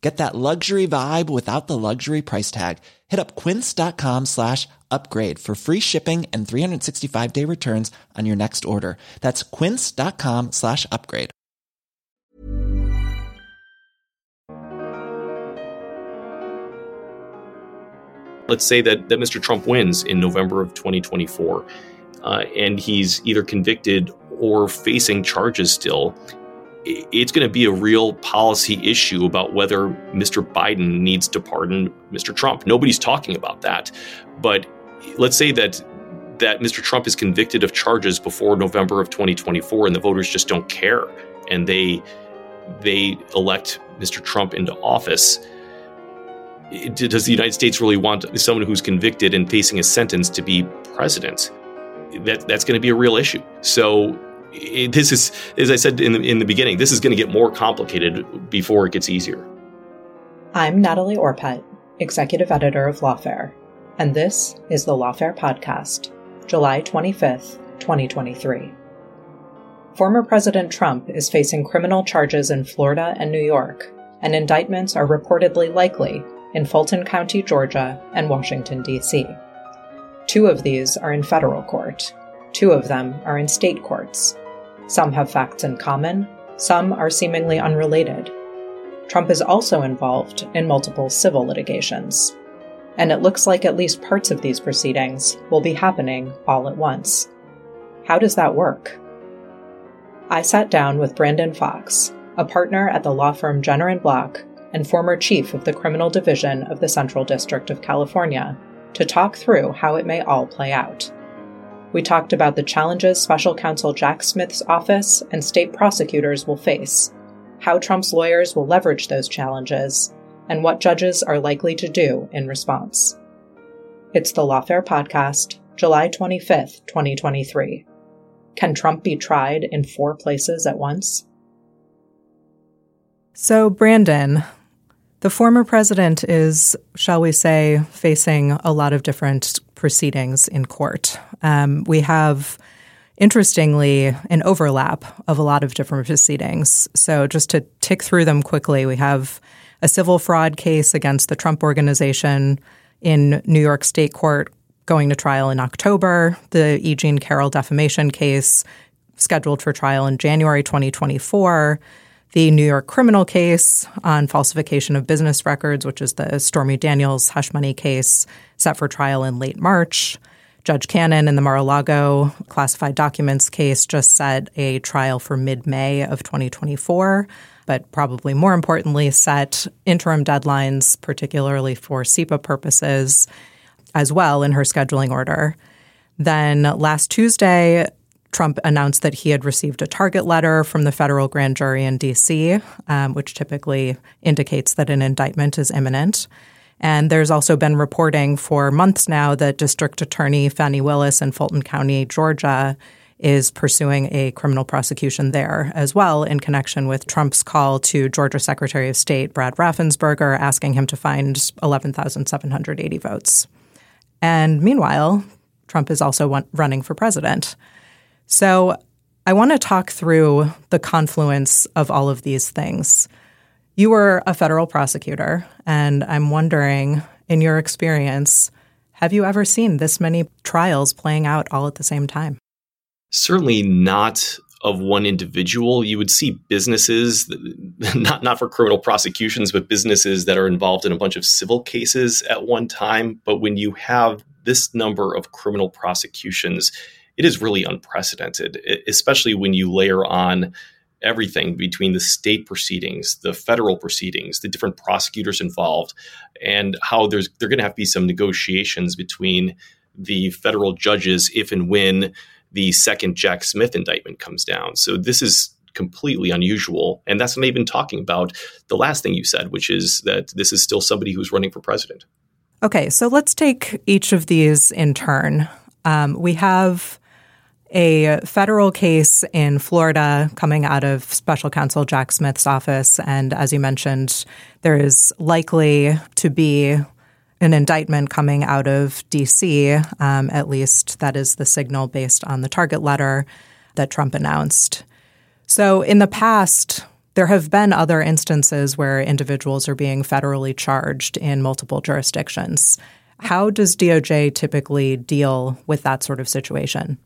Get that luxury vibe without the luxury price tag. Hit up quince.com/upgrade for free shipping and 365-day returns on your next order. That's quince.com/upgrade. Let's say that Mr. Trump wins in November of 2024, and he's either convicted or facing charges still. It's going to be a real policy issue about whether Mr. Biden needs to pardon Mr. Trump. Nobody's talking about that. But let's say that Mr. Trump is convicted of charges before November of 2024 and the voters just don't care and they elect Mr. Trump into office. Does the United States really want someone who's convicted and facing a sentence to be president? That's going to be a real issue. So this is, as I said in the beginning, this is going to get more complicated before it gets easier. I'm Natalie Orpett, Executive Editor of Lawfare, and this is the Lawfare Podcast, July 25th, 2023. Former President Trump is facing criminal charges in Florida and New York, and indictments are reportedly likely in Fulton County, Georgia, and Washington, D.C. 2 of these are in federal court. 2 of them are in state courts. Some have facts in common, some are seemingly unrelated. Trump is also involved in multiple civil litigations, and it looks like at least parts of these proceedings will be happening all at once. How does that work? I sat down with Brandon Fox, a partner at the law firm Jenner & Block and former chief of the criminal division of the Central District of California, to talk through how it may all play out. We talked about the challenges Special Counsel Jack Smith's office and state prosecutors will face, how Trump's lawyers will leverage those challenges, and what judges are likely to do in response. It's the Lawfare Podcast, July 25th, 2023. Can Trump be tried in 4 places at once? So, Brandon, the former president is, shall we say, facing a lot of different proceedings in court. We have, interestingly, an overlap of a lot of different proceedings. So just to tick through them quickly, we have a civil fraud case against the Trump Organization in New York State Court going to trial in October, the E. Jean Carroll defamation case scheduled for trial in January 2024, the New York criminal case on falsification of business records, which is the Stormy Daniels hush money case set for trial in late March. Judge Cannon in the Mar-a-Lago classified documents case just set a trial for mid-May of 2024, but probably more importantly set interim deadlines, particularly for CIPA purposes, as well in her scheduling order. Then last Tuesday, Trump announced that he had received a target letter from the federal grand jury in D.C., which typically indicates that an indictment is imminent. And there's also been reporting for months now that District Attorney Fani Willis in Fulton County, Georgia, is pursuing a criminal prosecution there as well in connection with Trump's call to Georgia Secretary of State Brad Raffensperger asking him to find 11,780 votes. And meanwhile, Trump is also running for president. So I want to talk through the confluence of all of these things. You were a federal prosecutor, and I'm wondering, in your experience, have you ever seen this many trials playing out all at the same time? Certainly not of one individual. You would see businesses, not for criminal prosecutions, but businesses that are involved in a bunch of civil cases at one time. But when you have this number of criminal prosecutions, it is really unprecedented, especially when you layer on everything between the state proceedings, the federal proceedings, the different prosecutors involved, and how there are going to have to be some negotiations between the federal judges if and when the second Jack Smith indictment comes down. So this is completely unusual. And that's not even talking about the last thing you said, which is that this is still somebody who's running for president. Okay, so let's take each of these in turn. We have a federal case in Florida coming out of Special Counsel Jack Smith's office. And as you mentioned, there is likely to be an indictment coming out of D.C., at least that is the signal based on the target letter that Trump announced. So in the past, there have been other instances where individuals are being federally charged in multiple jurisdictions. How does DOJ typically deal with that sort of situation?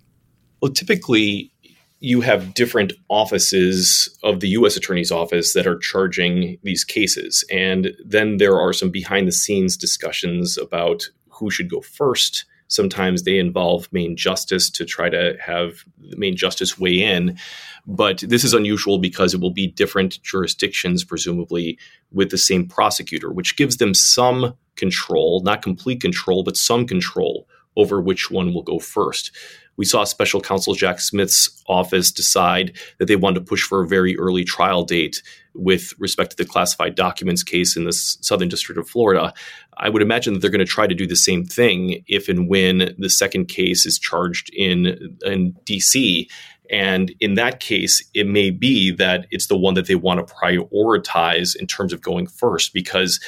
Well, typically, you have different offices of the U.S. Attorney's Office that are charging these cases. And then there are some behind-the-scenes discussions about who should go first. Sometimes they involve Main Justice to try to have the Main Justice weigh in. But this is unusual because it will be different jurisdictions, presumably, with the same prosecutor, which gives them some control, not complete control, but some control over which one will go first. We saw Special Counsel Jack Smith's office decide that they wanted to push for a very early trial date with respect to the classified documents case in the Southern District of Florida. I would imagine that they're going to try to do the same thing if and when the second case is charged in D.C. And in that case, it may be that it's the one that they want to prioritize in terms of going first, because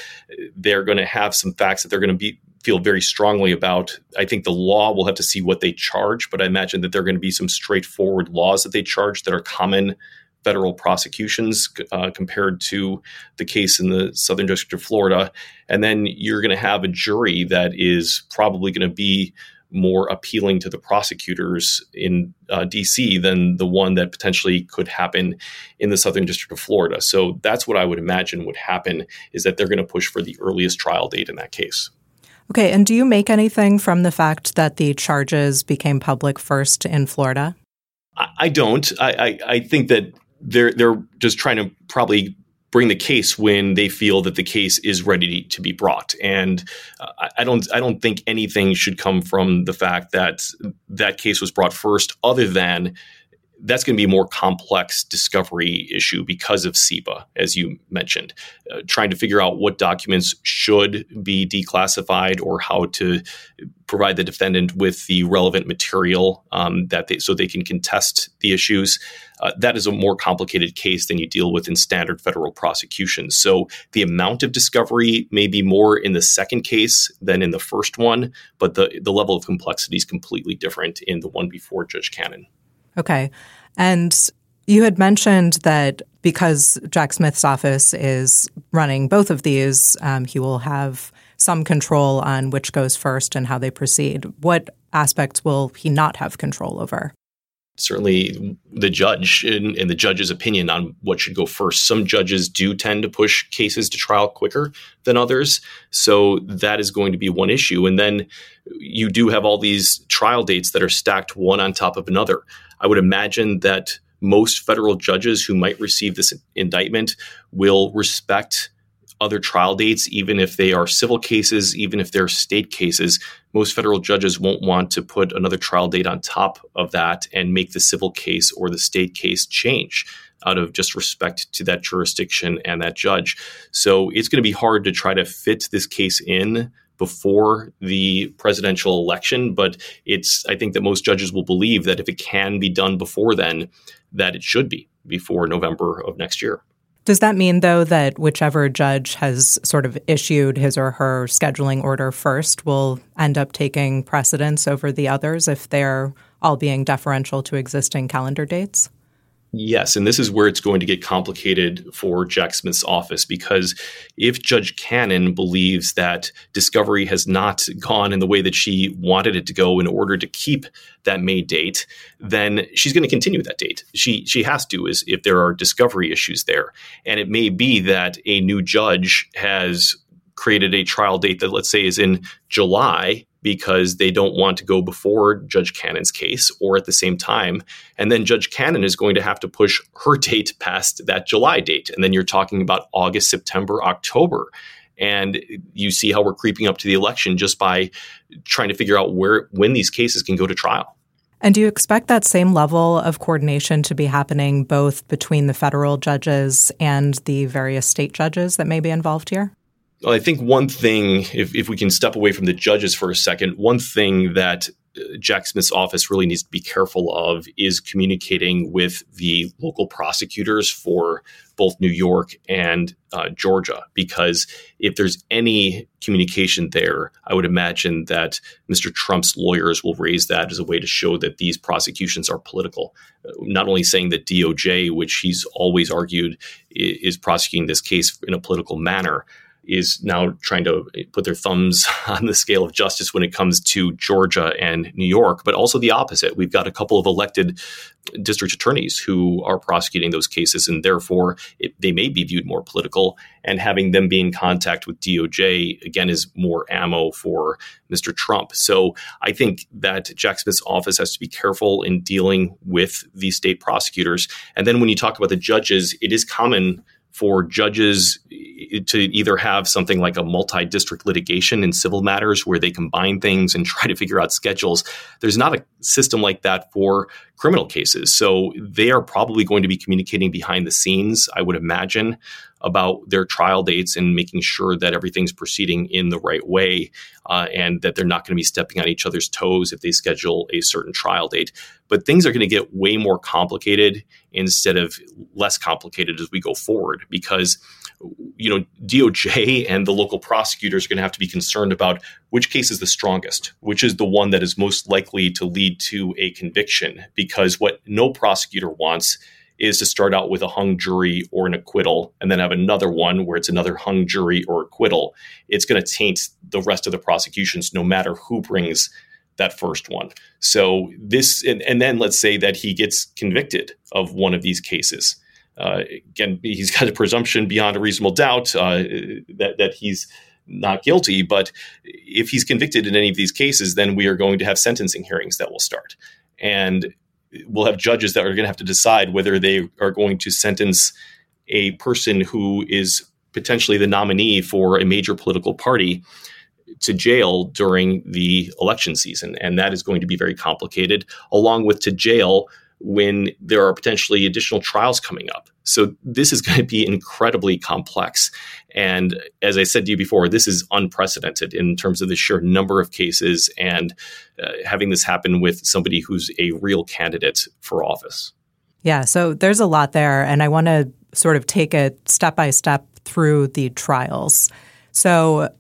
they're going to have some facts that they're going to feel very strongly about. I think the law will have to see what they charge, but I imagine that there are going to be some straightforward laws that they charge that are common federal prosecutions compared to the case in the Southern District of Florida. And then you're going to have a jury that is probably going to be more appealing to the prosecutors in D.C. than the one that potentially could happen in the Southern District of Florida. So that's what I would imagine would happen, is that they're going to push for the earliest trial date in that case. Okay. And do you make anything from the fact that the charges became public first in Florida? I don't. I think that they're just trying to probably bring the case when they feel that the case is ready to be brought. And I don't think anything should come from the fact that that case was brought first, other than that's going to be a more complex discovery issue because of CIPA, as you mentioned, trying to figure out what documents should be declassified or how to provide the defendant with the relevant material so they can contest the issues. That is a more complicated case than you deal with in standard federal prosecutions. So the amount of discovery may be more in the second case than in the first one, but the level of complexity is completely different in the one before Judge Cannon. Okay. And you had mentioned that because Jack Smith's office is running both of these, he will have some control on which goes first and how they proceed. What aspects will he not have control over? Certainly the judge and the judge's opinion on what should go first. Some judges do tend to push cases to trial quicker than others. So that is going to be one issue. And then you do have all these trial dates that are stacked one on top of another. I would imagine that most federal judges who might receive this indictment will respect other trial dates, even if they are civil cases, even if they're state cases. Most federal judges won't want to put another trial date on top of that and make the civil case or the state case change out of just respect to that jurisdiction and that judge. So it's going to be hard to try to fit this case in before the presidential election, but I think that most judges will believe that if it can be done before then, that it should be before November of next year. Does that mean, though, that whichever judge has sort of issued his or her scheduling order first will end up taking precedence over the others if they're all being deferential to existing calendar dates? Yes, and this is where it's going to get complicated for Jack Smith's office, because if Judge Cannon believes that discovery has not gone in the way that she wanted it to go in order to keep that May date, then she's going to continue that date. She has to, is if there are discovery issues there. And it may be that a new judge has created a trial date that, let's say, is in July because they don't want to go before Judge Cannon's case or at the same time. And then Judge Cannon is going to have to push her date past that July date. And then you're talking about August, September, October. And you see how we're creeping up to the election just by trying to figure out when these cases can go to trial. And do you expect that same level of coordination to be happening both between the federal judges and the various state judges that may be involved here? Well, I think one thing, if we can step away from the judges for a second, one thing that Jack Smith's office really needs to be careful of is communicating with the local prosecutors for both New York and Georgia, because if there's any communication there, I would imagine that Mr. Trump's lawyers will raise that as a way to show that these prosecutions are political. Not only saying that DOJ, which he's always argued is prosecuting this case in a political manner, is now trying to put their thumbs on the scale of justice when it comes to Georgia and New York, but also the opposite. We've got a couple of elected district attorneys who are prosecuting those cases, and therefore they may be viewed more political. And having them be in contact with DOJ, again, is more ammo for Mr. Trump. So I think that Jack Smith's office has to be careful in dealing with the state prosecutors. And then when you talk about the judges, it is common for judges to either have something like a multi-district litigation in civil matters where they combine things and try to figure out schedules. There's not a system like that for criminal cases. So they are probably going to be communicating behind the scenes, I would imagine, about their trial dates and making sure that everything's proceeding in the right way and that they're not going to be stepping on each other's toes if they schedule a certain trial date. But things are going to get way more complicated instead of less complicated as we go forward, because DOJ and the local prosecutors are going to have to be concerned about which case is the strongest, which is the one that is most likely to lead to a conviction, because what no prosecutor wants is to start out with a hung jury or an acquittal and then have another one where it's another hung jury or acquittal. It's going to taint the rest of the prosecutions no matter who brings that first one. So this, and then let's say that he gets convicted of one of these cases. Again, he's got a presumption beyond a reasonable doubt that he's not guilty. But if he's convicted in any of these cases, then we are going to have sentencing hearings that will start. And we'll have judges that are going to have to decide whether they are going to sentence a person who is potentially the nominee for a major political party to jail during the election season. And that is going to be very complicated, along with to jail when there are potentially additional trials coming up. So this is going to be incredibly complex. And as I said to you before, this is unprecedented in terms of the sheer number of cases and having this happen with somebody who's a real candidate for office. Yeah, so there's a lot there. And I want to sort of take it step by step through the trials. So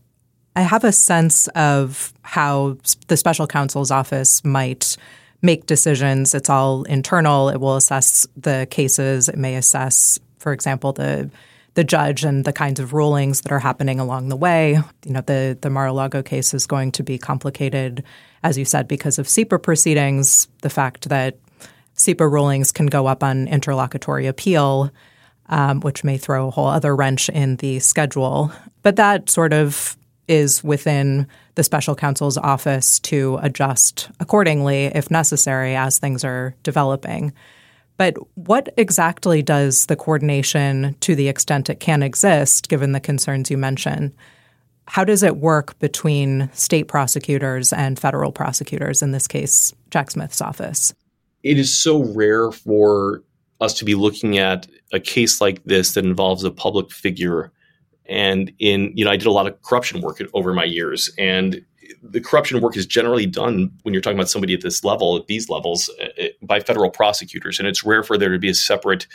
I have a sense of how the special counsel's office might make decisions. It's all internal. It will assess the cases. It may assess, for example, the judge and the kinds of rulings that are happening along the way. You know, the Mar-a-Lago case is going to be complicated, as you said, because of CIPA proceedings, the fact that CIPA rulings can go up on interlocutory appeal, which may throw a whole other wrench in the schedule. But that sort of is within the special counsel's office to adjust accordingly, if necessary, as things are developing. But what exactly does the coordination, to the extent it can exist, given the concerns you mentioned, how does it work between state prosecutors and federal prosecutors, in this case, Jack Smith's office? It is so rare for us to be looking at a case like this that involves a public figure. And I did a lot of corruption work over my years, and the corruption work is generally done when you're talking about somebody at this level, at these levels, by federal prosecutors. And it's rare for there to be a separate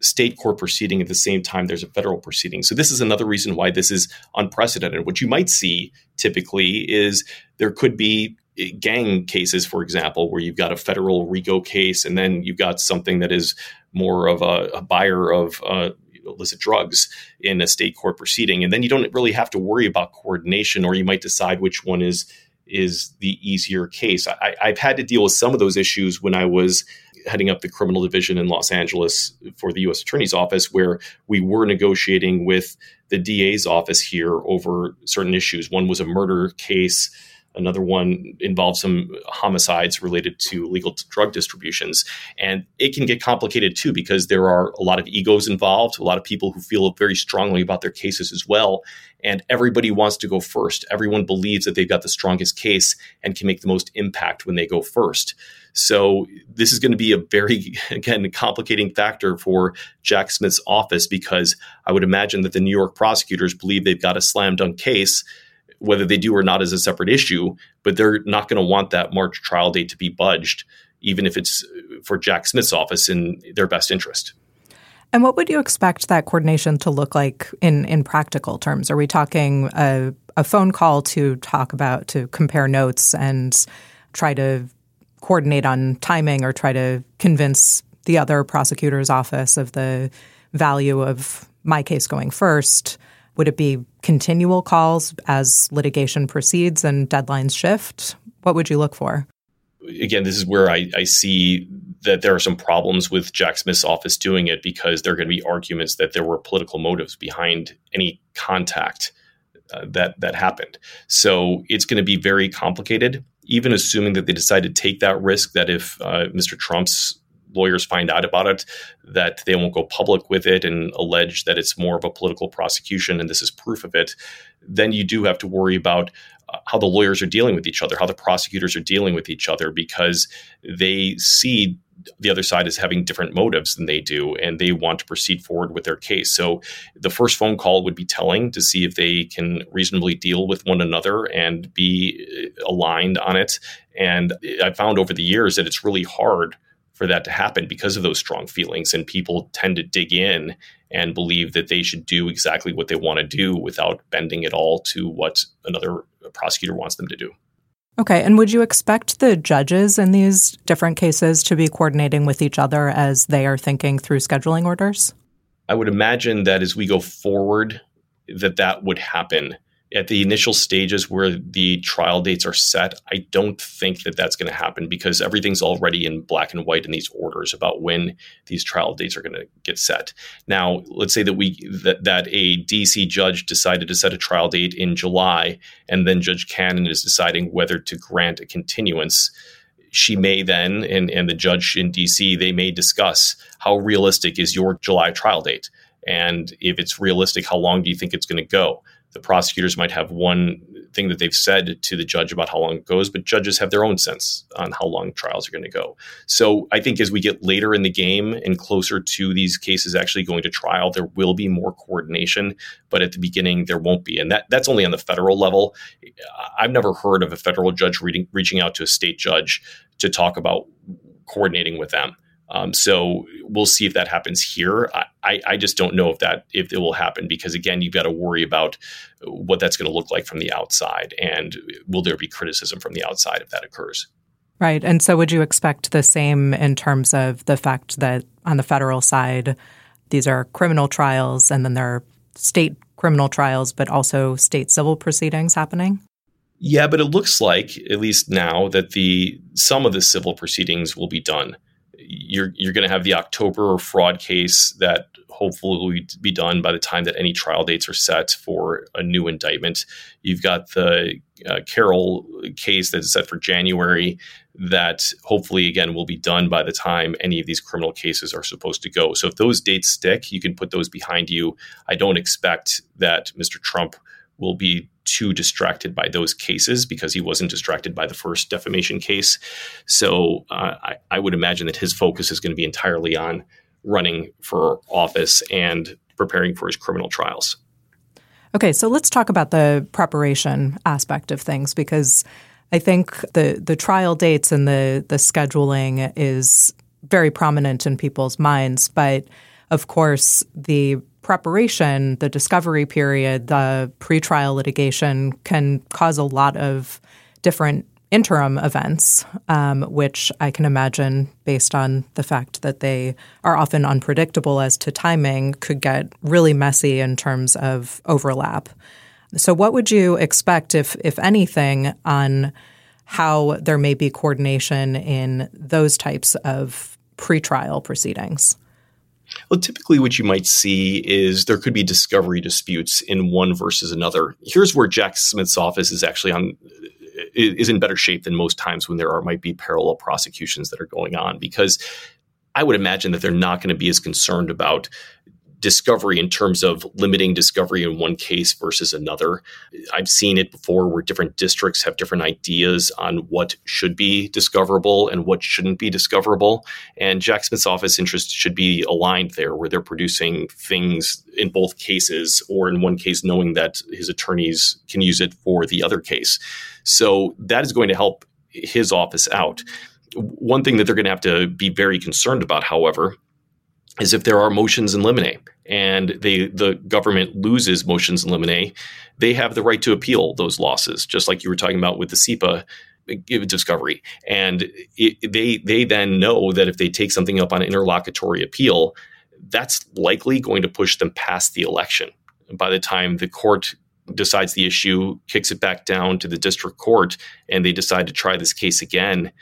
state court proceeding at the same time there's a federal proceeding. So this is another reason why this is unprecedented. What you might see typically is there could be gang cases, for example, where you've got a federal RICO case, and then you've got something that is more of a buyer of illicit drugs in a state court proceeding. And then you don't really have to worry about coordination, or you might decide which one is the easier case. I've had to deal with some of those issues when I was heading up the criminal division in Los Angeles for the U.S. Attorney's Office, where we were negotiating with the DA's office here over certain issues. One was a murder case Another one involves some homicides related to illegal drug distributions. And it can get complicated, too, because there are a lot of egos involved, a lot of people who feel very strongly about their cases as well. And everybody wants to go first. Everyone believes that they've got the strongest case and can make the most impact when they go first. So this is going to be a very, again, complicating factor for Jack Smith's office, because I would imagine that the New York prosecutors believe they've got a slam dunk case, whether they do or not is a separate issue, but they're not going to want that March trial date to be budged, even if it's for Jack Smith's office in their best interest. And what would you expect that coordination to look like in practical terms? Are we talking a phone call to compare notes and try to coordinate on timing, or try to convince the other prosecutor's office of the value of my case going first? Would it be continual calls as litigation proceeds and deadlines shift? What would you look for? Again, this is where I see that there are some problems with Jack Smith's office doing it, because there are going to be arguments that there were political motives behind any contact that happened. So it's going to be very complicated, even assuming that they decide to take that risk, that if Mr. Trump's lawyers find out about it, that they won't go public with it and allege that it's more of a political prosecution and this is proof of it, then you do have to worry about how the lawyers are dealing with each other, how the prosecutors are dealing with each other, because they see the other side as having different motives than they do, and they want to proceed forward with their case. So the first phone call would be telling to see if they can reasonably deal with one another and be aligned on it. And I found over the years that it's really hard for that to happen because of those strong feelings, and people tend to dig in and believe that they should do exactly what they want to do without bending at all to what another prosecutor wants them to do. Okay. And would you expect the judges in these different cases to be coordinating with each other as they are thinking through scheduling orders? I would imagine that as we go forward, that would happen. At the initial stages where the trial dates are set, I don't think that that's going to happen, because everything's already in black and white in these orders about when these trial dates are going to get set. Now, let's say that that a DC judge decided to set a trial date in July, and then Judge Cannon is deciding whether to grant a continuance. She may then, and the judge in DC, they may discuss how realistic is your July trial date, and if it's realistic, how long do you think it's going to go? The prosecutors might have one thing that they've said to the judge about how long it goes, but judges have their own sense on how long trials are going to go. So I think as we get later in the game and closer to these cases actually going to trial, there will be more coordination, but at the beginning there won't be. And that's only on the federal level. I've never heard of a federal judge reaching out to a state judge to talk about coordinating with them. So we'll see if that happens here. I just don't know if it will happen, because, again, you've got to worry about what that's going to look like from the outside. And will there be criticism from the outside if that occurs? Right. And so would you expect the same in terms of the fact that on the federal side, these are criminal trials and then there are state criminal trials, but also state civil proceedings happening? Yeah, but it looks like, at least now, that some of the civil proceedings will be done. You're going to have the October fraud case that hopefully will be done by the time that any trial dates are set for a new indictment. You've got the Carroll case that's set for January that hopefully, again, will be done by the time any of these criminal cases are supposed to go. So if those dates stick, you can put those behind you. I don't expect that Mr. Trump will be too distracted by those cases, because he wasn't distracted by the first defamation case. So I would imagine that his focus is going to be entirely on running for office and preparing for his criminal trials. Okay, so let's talk about the preparation aspect of things, because I think the trial dates and the scheduling is very prominent in people's minds. But of course, the preparation, the discovery period, the pretrial litigation can cause a lot of different interim events, which I can imagine, based on the fact that they are often unpredictable as to timing, could get really messy in terms of overlap. So what would you expect, if anything, on how there may be coordination in those types of pretrial proceedings? Well, typically what you might see is there could be discovery disputes in one versus another. Here's where Jack Smith's office is actually on is in better shape than most times when there might be parallel prosecutions that are going on, because I would imagine that they're not going to be as concerned about discovery in terms of limiting discovery in one case versus another. I've seen it before where different districts have different ideas on what should be discoverable and what shouldn't be discoverable. And Jack Smith's office interests should be aligned there, where they're producing things in both cases, or in one case knowing that his attorneys can use it for the other case. So that is going to help his office out. One thing that they're going to have to be very concerned about, however, is if there are motions in limine and the government loses motions in limine, they have the right to appeal those losses, just like you were talking about with the CIPA discovery. And they then know that if they take something up on an interlocutory appeal, that's likely going to push them past the election. By the time the court decides the issue, kicks it back down to the district court, and they decide to try this case again,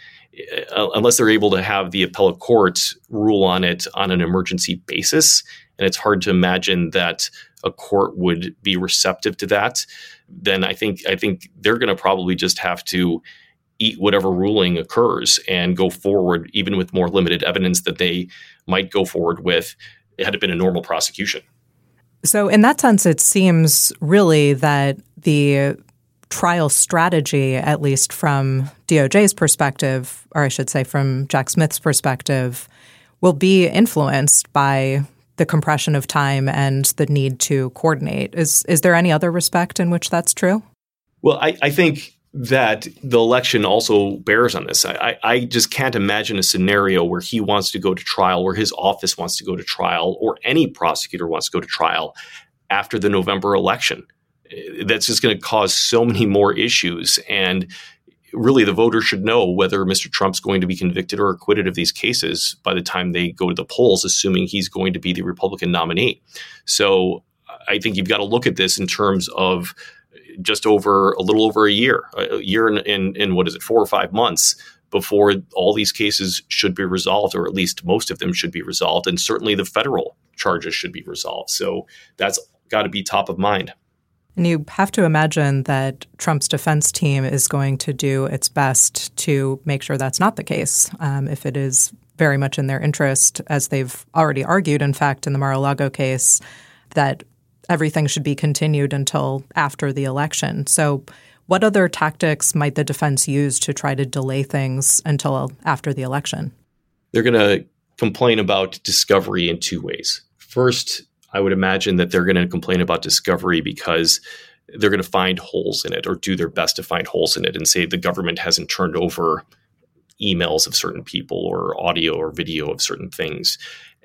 unless they're able to have the appellate court rule on it on an emergency basis, and it's hard to imagine that a court would be receptive to that, then I think they're going to probably just have to eat whatever ruling occurs and go forward, even with more limited evidence that they might go forward with had it been a normal prosecution. So in that sense, it seems really that the trial strategy, at least from DOJ's perspective, or I should say from Jack Smith's perspective, will be influenced by the compression of time and the need to coordinate. Is there any other respect in which that's true? Well, I think that the election also bears on this. I just can't imagine a scenario where he wants to go to trial, or his office wants to go to trial, or any prosecutor wants to go to trial after the November election. That's just going to cause so many more issues. And really, the voter should know whether Mr. Trump's going to be convicted or acquitted of these cases by the time they go to the polls, assuming he's going to be the Republican nominee. So I think you've got to look at this in terms of just a little over a year and what is it, 4 or 5 months before all these cases should be resolved, or at least most of them should be resolved. And certainly the federal charges should be resolved. So that's got to be top of mind. And you have to imagine that Trump's defense team is going to do its best to make sure that's not the case, if it is very much in their interest, as they've already argued, in fact, in the Mar-a-Lago case, that everything should be continued until after the election. So what other tactics might the defense use to try to delay things until after the election? They're going to complain about discovery in two ways. First, I would imagine that they're going to complain about discovery because they're going to find holes in it, or do their best to find holes in it, and say the government hasn't turned over emails of certain people or audio or video of certain things,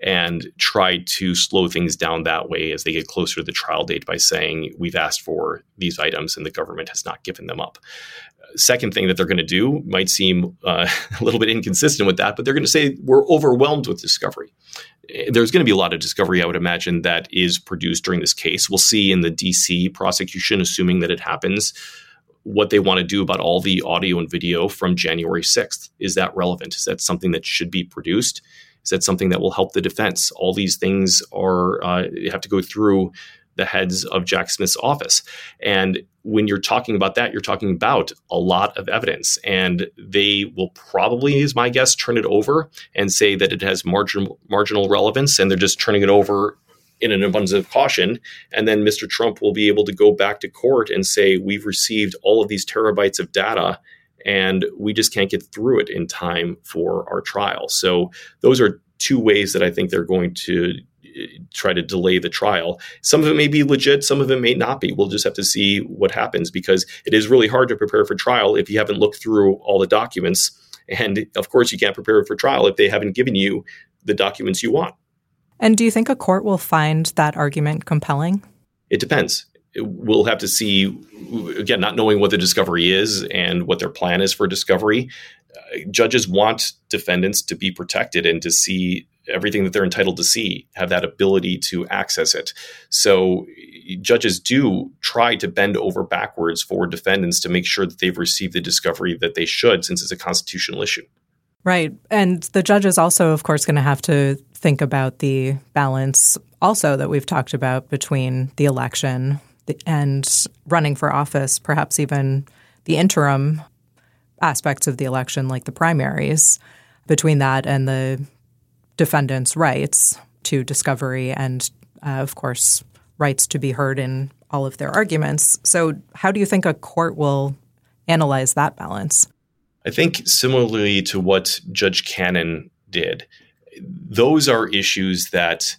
and try to slow things down that way as they get closer to the trial date by saying, we've asked for these items and the government has not given them up. Second thing that they're going to do might seem a little bit inconsistent with that, but they're going to say we're overwhelmed with discovery. There's going to be a lot of discovery, I would imagine, that is produced during this case. We'll see in the D.C. prosecution, assuming that it happens, what they want to do about all the audio and video from January 6th. Is that relevant? Is that something that should be produced? Is that something that will help the defense? All these things are have to go through the heads of Jack Smith's office. And when you're talking about that, you're talking about a lot of evidence. And they will probably, is my guess, turn it over and say that it has marginal relevance, and they're just turning it over in an abundance of caution. And then Mr. Trump will be able to go back to court and say, we've received all of these terabytes of data, and we just can't get through it in time for our trial. So those are two ways that I think they're going to try to delay the trial. Some of it may be legit, some of it may not be. We'll just have to see what happens, because it is really hard to prepare for trial if you haven't looked through all the documents. And of course, you can't prepare for trial if they haven't given you the documents you want. And do you think a court will find that argument compelling? It depends. We'll have to see, again, not knowing what the discovery is and what their plan is for discovery. Judges want defendants to be protected and to see everything that they're entitled to see, have that ability to access it. So judges do try to bend over backwards for defendants to make sure that they've received the discovery that they should, since it's a constitutional issue. Right. And the judge is also, of course, going to have to think about the balance also that we've talked about between the election and running for office, perhaps even the interim aspects of the election, like the primaries, between that and the defendant's rights to discovery and, of course, rights to be heard in all of their arguments. So how do you think a court will analyze that balance? I think similarly to what Judge Cannon did, those are issues that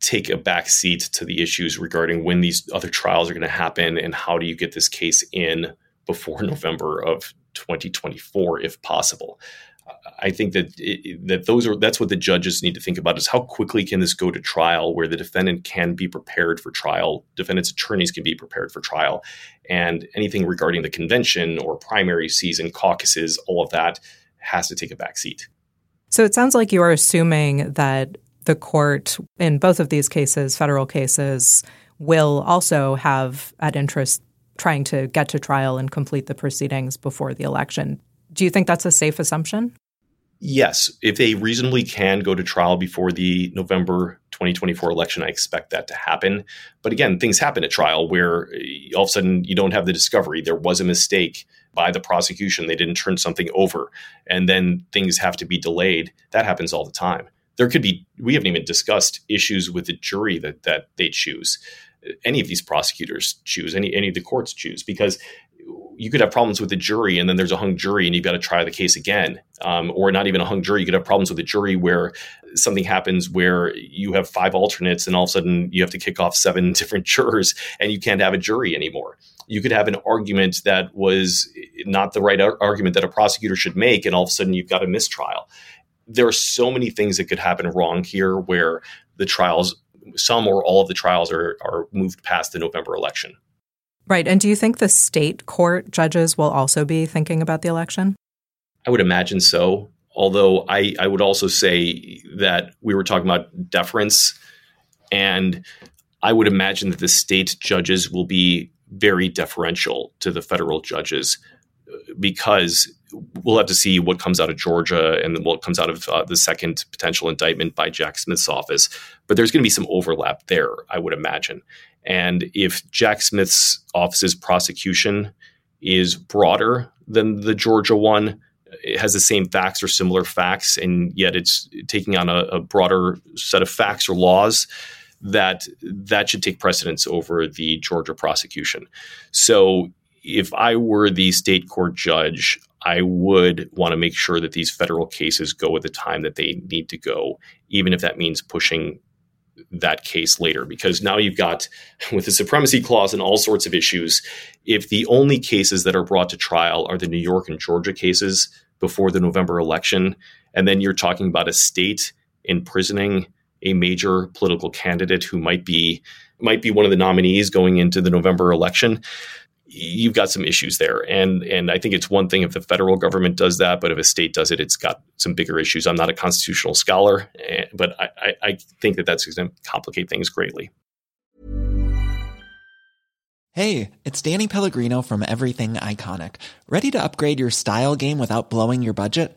take a back seat to the issues regarding when these other trials are going to happen and how do you get this case in before November of 2024, if possible. I think that that's what the judges need to think about, is how quickly can this go to trial where the defendant can be prepared for trial, defendant's attorneys can be prepared for trial, and anything regarding the convention or primary season, caucuses, all of that has to take a back seat. So it sounds like you are assuming that the court in both of these cases, federal cases, will also have at interest trying to get to trial and complete the proceedings before the election. Do you think that's a safe assumption? Yes. If they reasonably can go to trial before the November 2024 election, I expect that to happen. But again, things happen at trial where all of a sudden you don't have the discovery. There was a mistake by the prosecution. They didn't turn something over. And then things have to be delayed. That happens all the time. There could be, we haven't even discussed issues with the jury that they choose. Any of these prosecutors choose, any of the courts choose, because you could have problems with the jury and then there's a hung jury and you've got to try the case again, or not even a hung jury. You could have problems with the jury where something happens where you have five alternates and all of a sudden you have to kick off seven different jurors and you can't have a jury anymore. You could have an argument that was not the right argument that a prosecutor should make and all of a sudden you've got a mistrial. There are so many things that could happen wrong here where the trials, some or all of the trials are moved past the November election. Right. And do you think the state court judges will also be thinking about the election? I would imagine so. Although I would also say that we were talking about deference, and I would imagine that the state judges will be very deferential to the federal judges, because we'll have to see what comes out of Georgia and what comes out of the second potential indictment by Jack Smith's office. But there's going to be some overlap there, I would imagine. And if Jack Smith's office's prosecution is broader than the Georgia one, it has the same facts or similar facts, and yet it's taking on a broader set of facts or laws, that should take precedence over the Georgia prosecution. So if I were the state court judge, I would want to make sure that these federal cases go at the time that they need to go, even if that means pushing that case later, because now you've got, with the supremacy clause and all sorts of issues, if the only cases that are brought to trial are the New York and Georgia cases before the November election, and then you're talking about a state imprisoning a major political candidate who might be one of the nominees going into the November election, you've got some issues there. And I think it's one thing if the federal government does that, but if a state does it, it's got some bigger issues. I'm not a constitutional scholar, but I think that that's going to complicate things greatly. Hey, it's Danny Pellegrino from Everything Iconic. Ready to upgrade your style game without blowing your budget?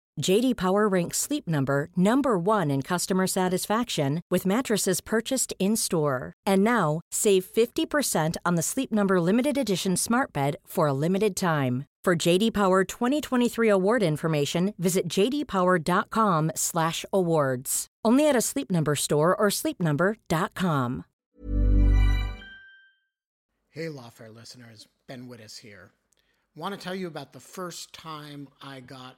J.D. Power ranks Sleep Number number one in customer satisfaction with mattresses purchased in-store. And now, save 50% on the Sleep Number limited edition smart bed for a limited time. For J.D. Power 2023 award information, visit jdpower.com/awards. Only at a Sleep Number store or sleepnumber.com. Hey, Lawfare listeners, Ben Wittes here. Want to tell you about the first time I got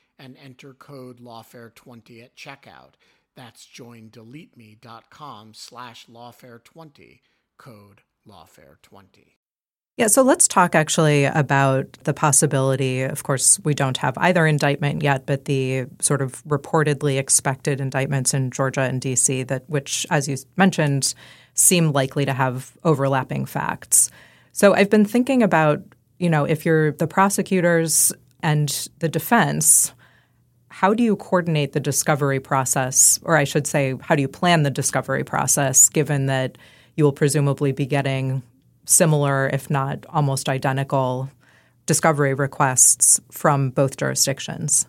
and enter code lawfare20 at checkout. That's joindeleteme.com/lawfare20, code lawfare20. Yeah, so let's talk actually about the possibility. Of course, we don't have either indictment yet, but the sort of reportedly expected indictments in Georgia and D.C., that which, as you mentioned, seem likely to have overlapping facts. So I've been thinking about, you know, if you're the prosecutors and the defense, how do you coordinate the discovery process, or I should say, how do you plan the discovery process, given that you will presumably be getting similar, if not almost identical, discovery requests from both jurisdictions?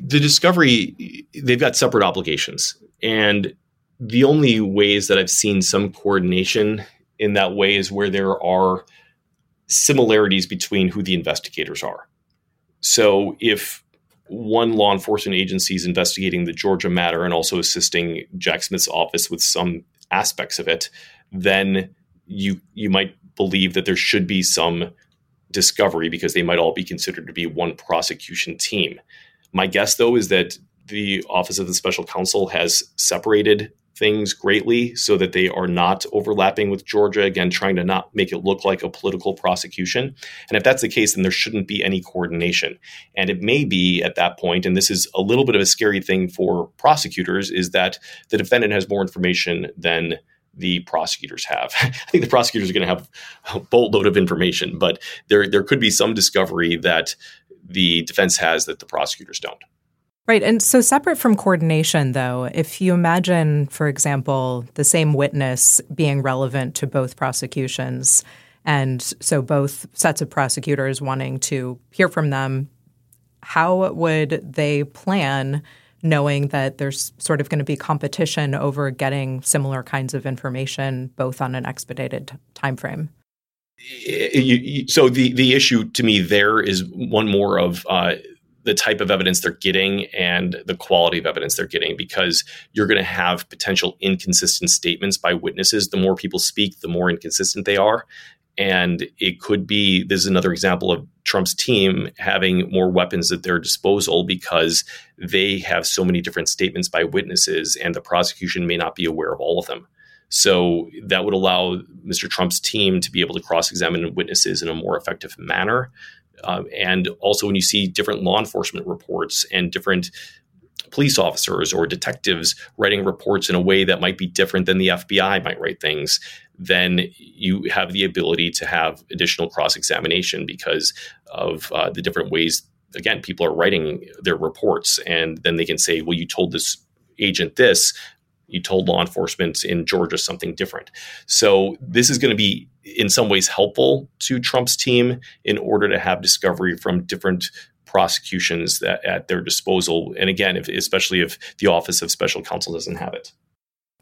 The discovery, they've got separate obligations. And the only ways that I've seen some coordination in that way is where there are similarities between who the investigators are. So if one law enforcement agency is investigating the Georgia matter and also assisting Jack Smith's office with some aspects of it, then you might believe that there should be some discovery because they might all be considered to be one prosecution team. My guess, though, is that the Office of the Special Counsel has separated things greatly so that they are not overlapping with Georgia, again, trying to not make it look like a political prosecution. And if that's the case, then there shouldn't be any coordination. And it may be at that point, and this is a little bit of a scary thing for prosecutors, is that the defendant has more information than the prosecutors have. I think the prosecutors are going to have a boatload of information, but there could be some discovery that the defense has that the prosecutors don't. Right. And so separate from coordination, though, if you imagine, for example, the same witness being relevant to both prosecutions, and so both sets of prosecutors wanting to hear from them, how would they plan knowing that there's sort of going to be competition over getting similar kinds of information, both on an expedited timeframe? So the issue to me there is one more of the type of evidence they're getting and the quality of evidence they're getting, because you're going to have potential inconsistent statements by witnesses. The more people speak, the more inconsistent they are. And it could be, this is another example of Trump's team having more weapons at their disposal because they have so many different statements by witnesses and the prosecution may not be aware of all of them. So that would allow Mr. Trump's team to be able to cross-examine witnesses in a more effective manner. And also when you see different law enforcement reports and different police officers or detectives writing reports in a way that might be different than the FBI might write things, then you have the ability to have additional cross-examination because of the different ways, again, people are writing their reports. And then they can say, well, you told this agent this, you told law enforcement in Georgia something different. So this is going to be in some ways helpful to Trump's team in order to have discovery from different prosecutions that at their disposal. And again, especially if the Office of Special Counsel doesn't have it.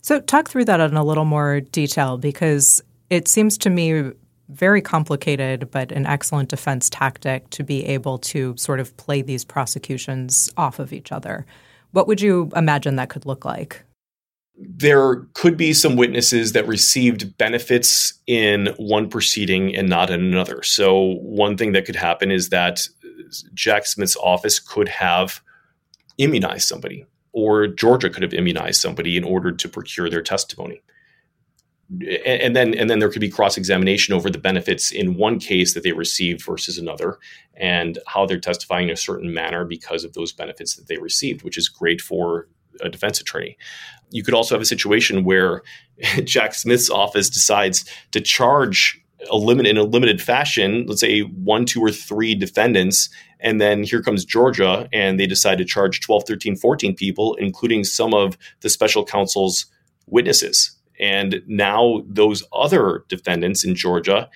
So talk through that in a little more detail, because it seems to me very complicated, but an excellent defense tactic to be able to sort of play these prosecutions off of each other. What would you imagine that could look like? There could be some witnesses that received benefits in one proceeding and not in another. So one thing that could happen is that Jack Smith's office could have immunized somebody, or Georgia could have immunized somebody in order to procure their testimony. And then there could be cross-examination over the benefits in one case that they received versus another and how they're testifying in a certain manner because of those benefits that they received, which is great for a defense attorney. You could also have a situation where Jack Smith's office decides to charge in a limited fashion, let's say 1, 2, or 3 defendants, and then here comes Georgia, and they decide to charge 12, 13, 14 people, including some of the special counsel's witnesses. And now those other defendants in Georgia,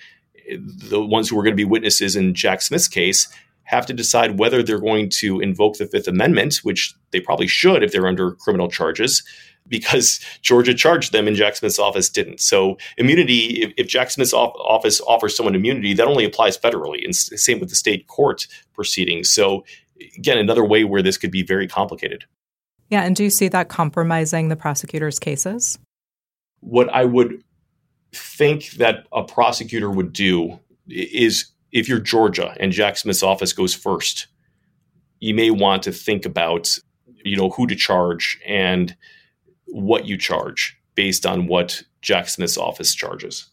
the ones who are going to be witnesses in Jack Smith's case, have to decide whether they're going to invoke the Fifth Amendment, which they probably should if they're under criminal charges, because Georgia charged them and Jack Smith's office didn't. So immunity, if Jack Smith's office offers someone immunity, that only applies federally, and same with the state court proceedings. So again, another way where this could be very complicated. Yeah, and do you see that compromising the prosecutor's cases? What I would think that a prosecutor would do is, if you're Georgia and Jack Smith's office goes first, you may want to think about, who to charge and what you charge based on what Jack Smith's office charges,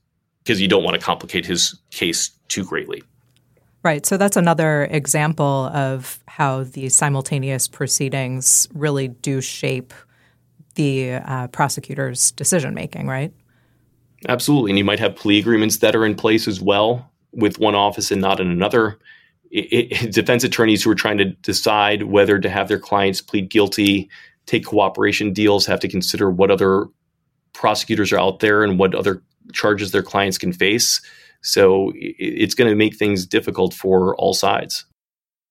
because you don't want to complicate his case too greatly. Right. So that's another example of how the simultaneous proceedings really do shape the prosecutor's decision making, right? Absolutely. And you might have plea agreements that are in place as well with one office and not in another. Defense attorneys who are trying to decide whether to have their clients plead guilty, take cooperation deals, have to consider what other prosecutors are out there and what other charges their clients can face. So it's going to make things difficult for all sides.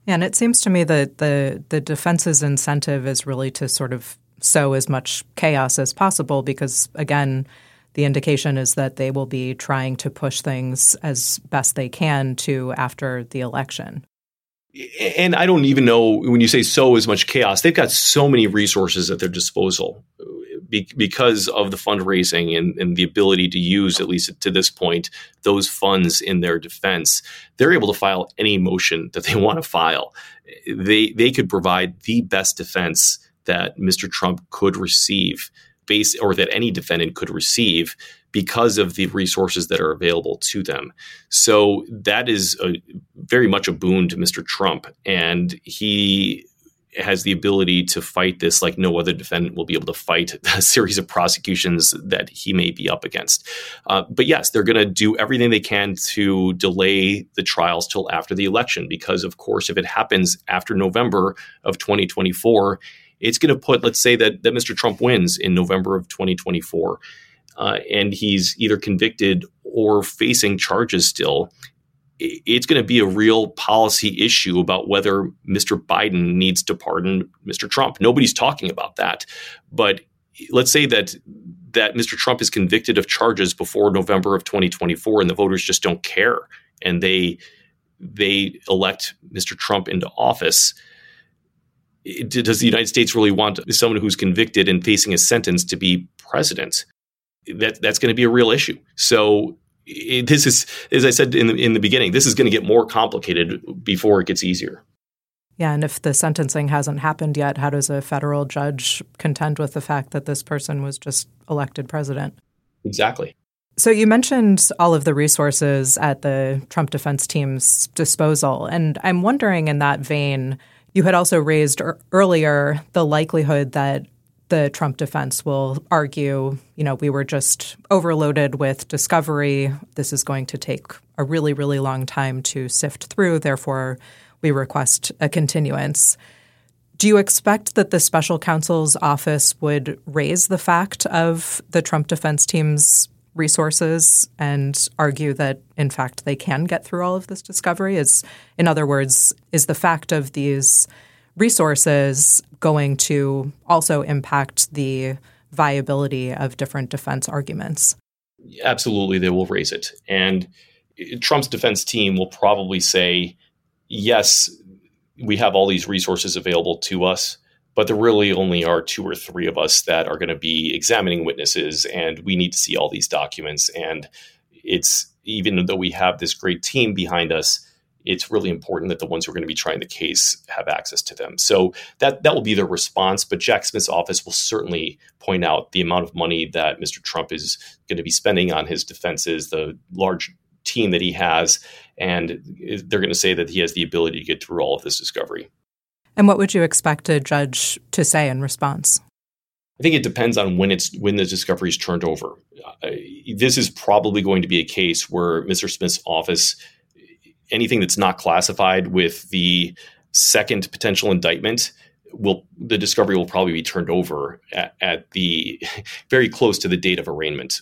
And it seems to me that the defense's incentive is really to sort of sow as much chaos as possible because, again, the indication is that they will be trying to push things as best they can to after the election. And I don't even know, when you say so as much chaos, they've got so many resources at their disposal because of the fundraising and the ability to use, at least to this point, those funds in their defense. They're able to file any motion that they want to file. They could provide the best defense that Mr. Trump could receive base or that any defendant could receive because of the resources that are available to them. So that is very much a boon to Mr. Trump, and he has the ability to fight this like no other defendant will be able to fight a series of prosecutions that he may be up against. But yes, they're going to do everything they can to delay the trials till after the election, because of course, if it happens after November of 2024, it's going to put, let's say that Mr. Trump wins in November of 2024, and he's either convicted or facing charges still. It's going to be a real policy issue about whether Mr. Biden needs to pardon Mr. Trump. Nobody's talking about that. But let's say that Mr. Trump is convicted of charges before November of 2024, and the voters just don't care, and they elect Mr. Trump into office. Does the United States really want someone who's convicted and facing a sentence to be president? That's going to be a real issue. So this is, as I said in the beginning, this is going to get more complicated before it gets easier. Yeah, and if the sentencing hasn't happened yet, how does a federal judge contend with the fact that this person was just elected president? Exactly. So you mentioned all of the resources at the Trump defense team's disposal, and I'm wondering in that vein, you had also raised earlier the likelihood that the Trump defense will argue, you know, we were just overloaded with discovery. This is going to take a really, really long time to sift through. Therefore, we request a continuance. Do you expect that the special counsel's office would raise the fact of the Trump defense team's resources and argue that, in fact, they can get through all of this discovery? In other words, is the fact of these resources going to also impact the viability of different defense arguments? Absolutely, they will raise it. And Trump's defense team will probably say, yes, we have all these resources available to us, but there really only are two or three of us that are going to be examining witnesses, and we need to see all these documents. And it's, even though we have this great team behind us, it's really important that the ones who are going to be trying the case have access to them. So that will be their response. But Jack Smith's office will certainly point out the amount of money that Mr. Trump is going to be spending on his defenses, the large team that he has, and they're going to say that he has the ability to get through all of this discovery. And what would you expect a judge to say in response? I think it depends on when the discovery is turned over. This is probably going to be a case where Mr. Smith's office, anything that's not classified with the second potential indictment, the discovery will probably be turned over at the very close to the date of arraignment,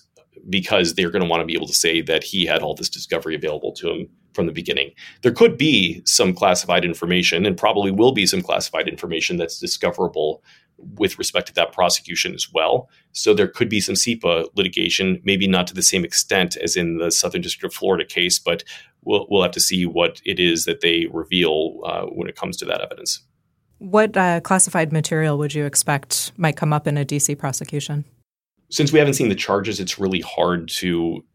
because they're going to want to be able to say that he had all this discovery available to him from the beginning. There could be some classified information, and probably will be some classified information that's discoverable with respect to that prosecution as well. So there could be some CIPA litigation, maybe not to the same extent as in the Southern District of Florida case, but we'll have to see what it is that they reveal when it comes to that evidence. What classified material would you expect might come up in a D.C. prosecution? Since we haven't seen the charges, it's really hard to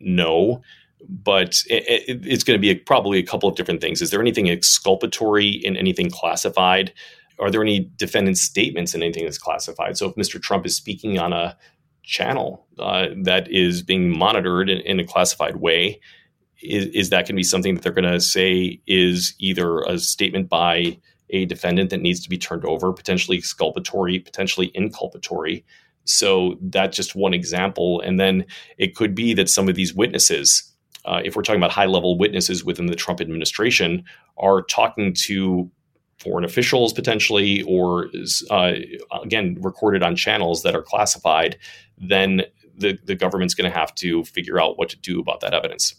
know, but it's going to be probably a couple of different things. Is there anything exculpatory in anything classified? Are there any defendant statements in anything that's classified? So if Mr. Trump is speaking on a channel that is being monitored in a classified way, is that going to be something that they're going to say is either a statement by a defendant that needs to be turned over, potentially exculpatory, potentially inculpatory? So that's just one example. And then it could be that some of these witnesses, if we're talking about high-level witnesses within the Trump administration, are talking to foreign officials potentially, or again, recorded on channels that are classified, then the government's going to have to figure out what to do about that evidence.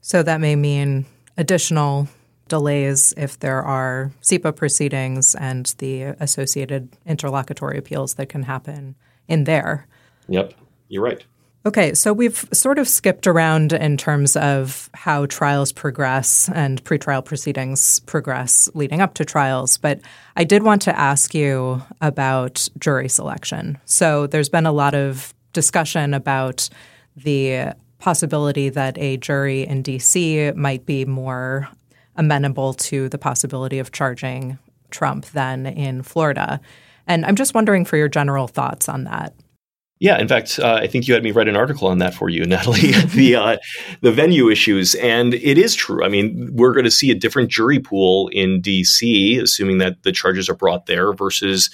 So that may mean additional delays if there are CIPA proceedings and the associated interlocutory appeals that can happen in there. Yep, you're right. Okay, so we've sort of skipped around in terms of how trials progress and pretrial proceedings progress leading up to trials, but I did want to ask you about jury selection. So there's been a lot of discussion about the possibility that a jury in D.C. might be more amenable to the possibility of charging Trump than in Florida. And I'm just wondering for your general thoughts on that. Yeah, in fact, I think you had me write an article on that for you, Natalie, the venue issues. And it is true. I mean, we're going to see a different jury pool in D.C., assuming that the charges are brought there versus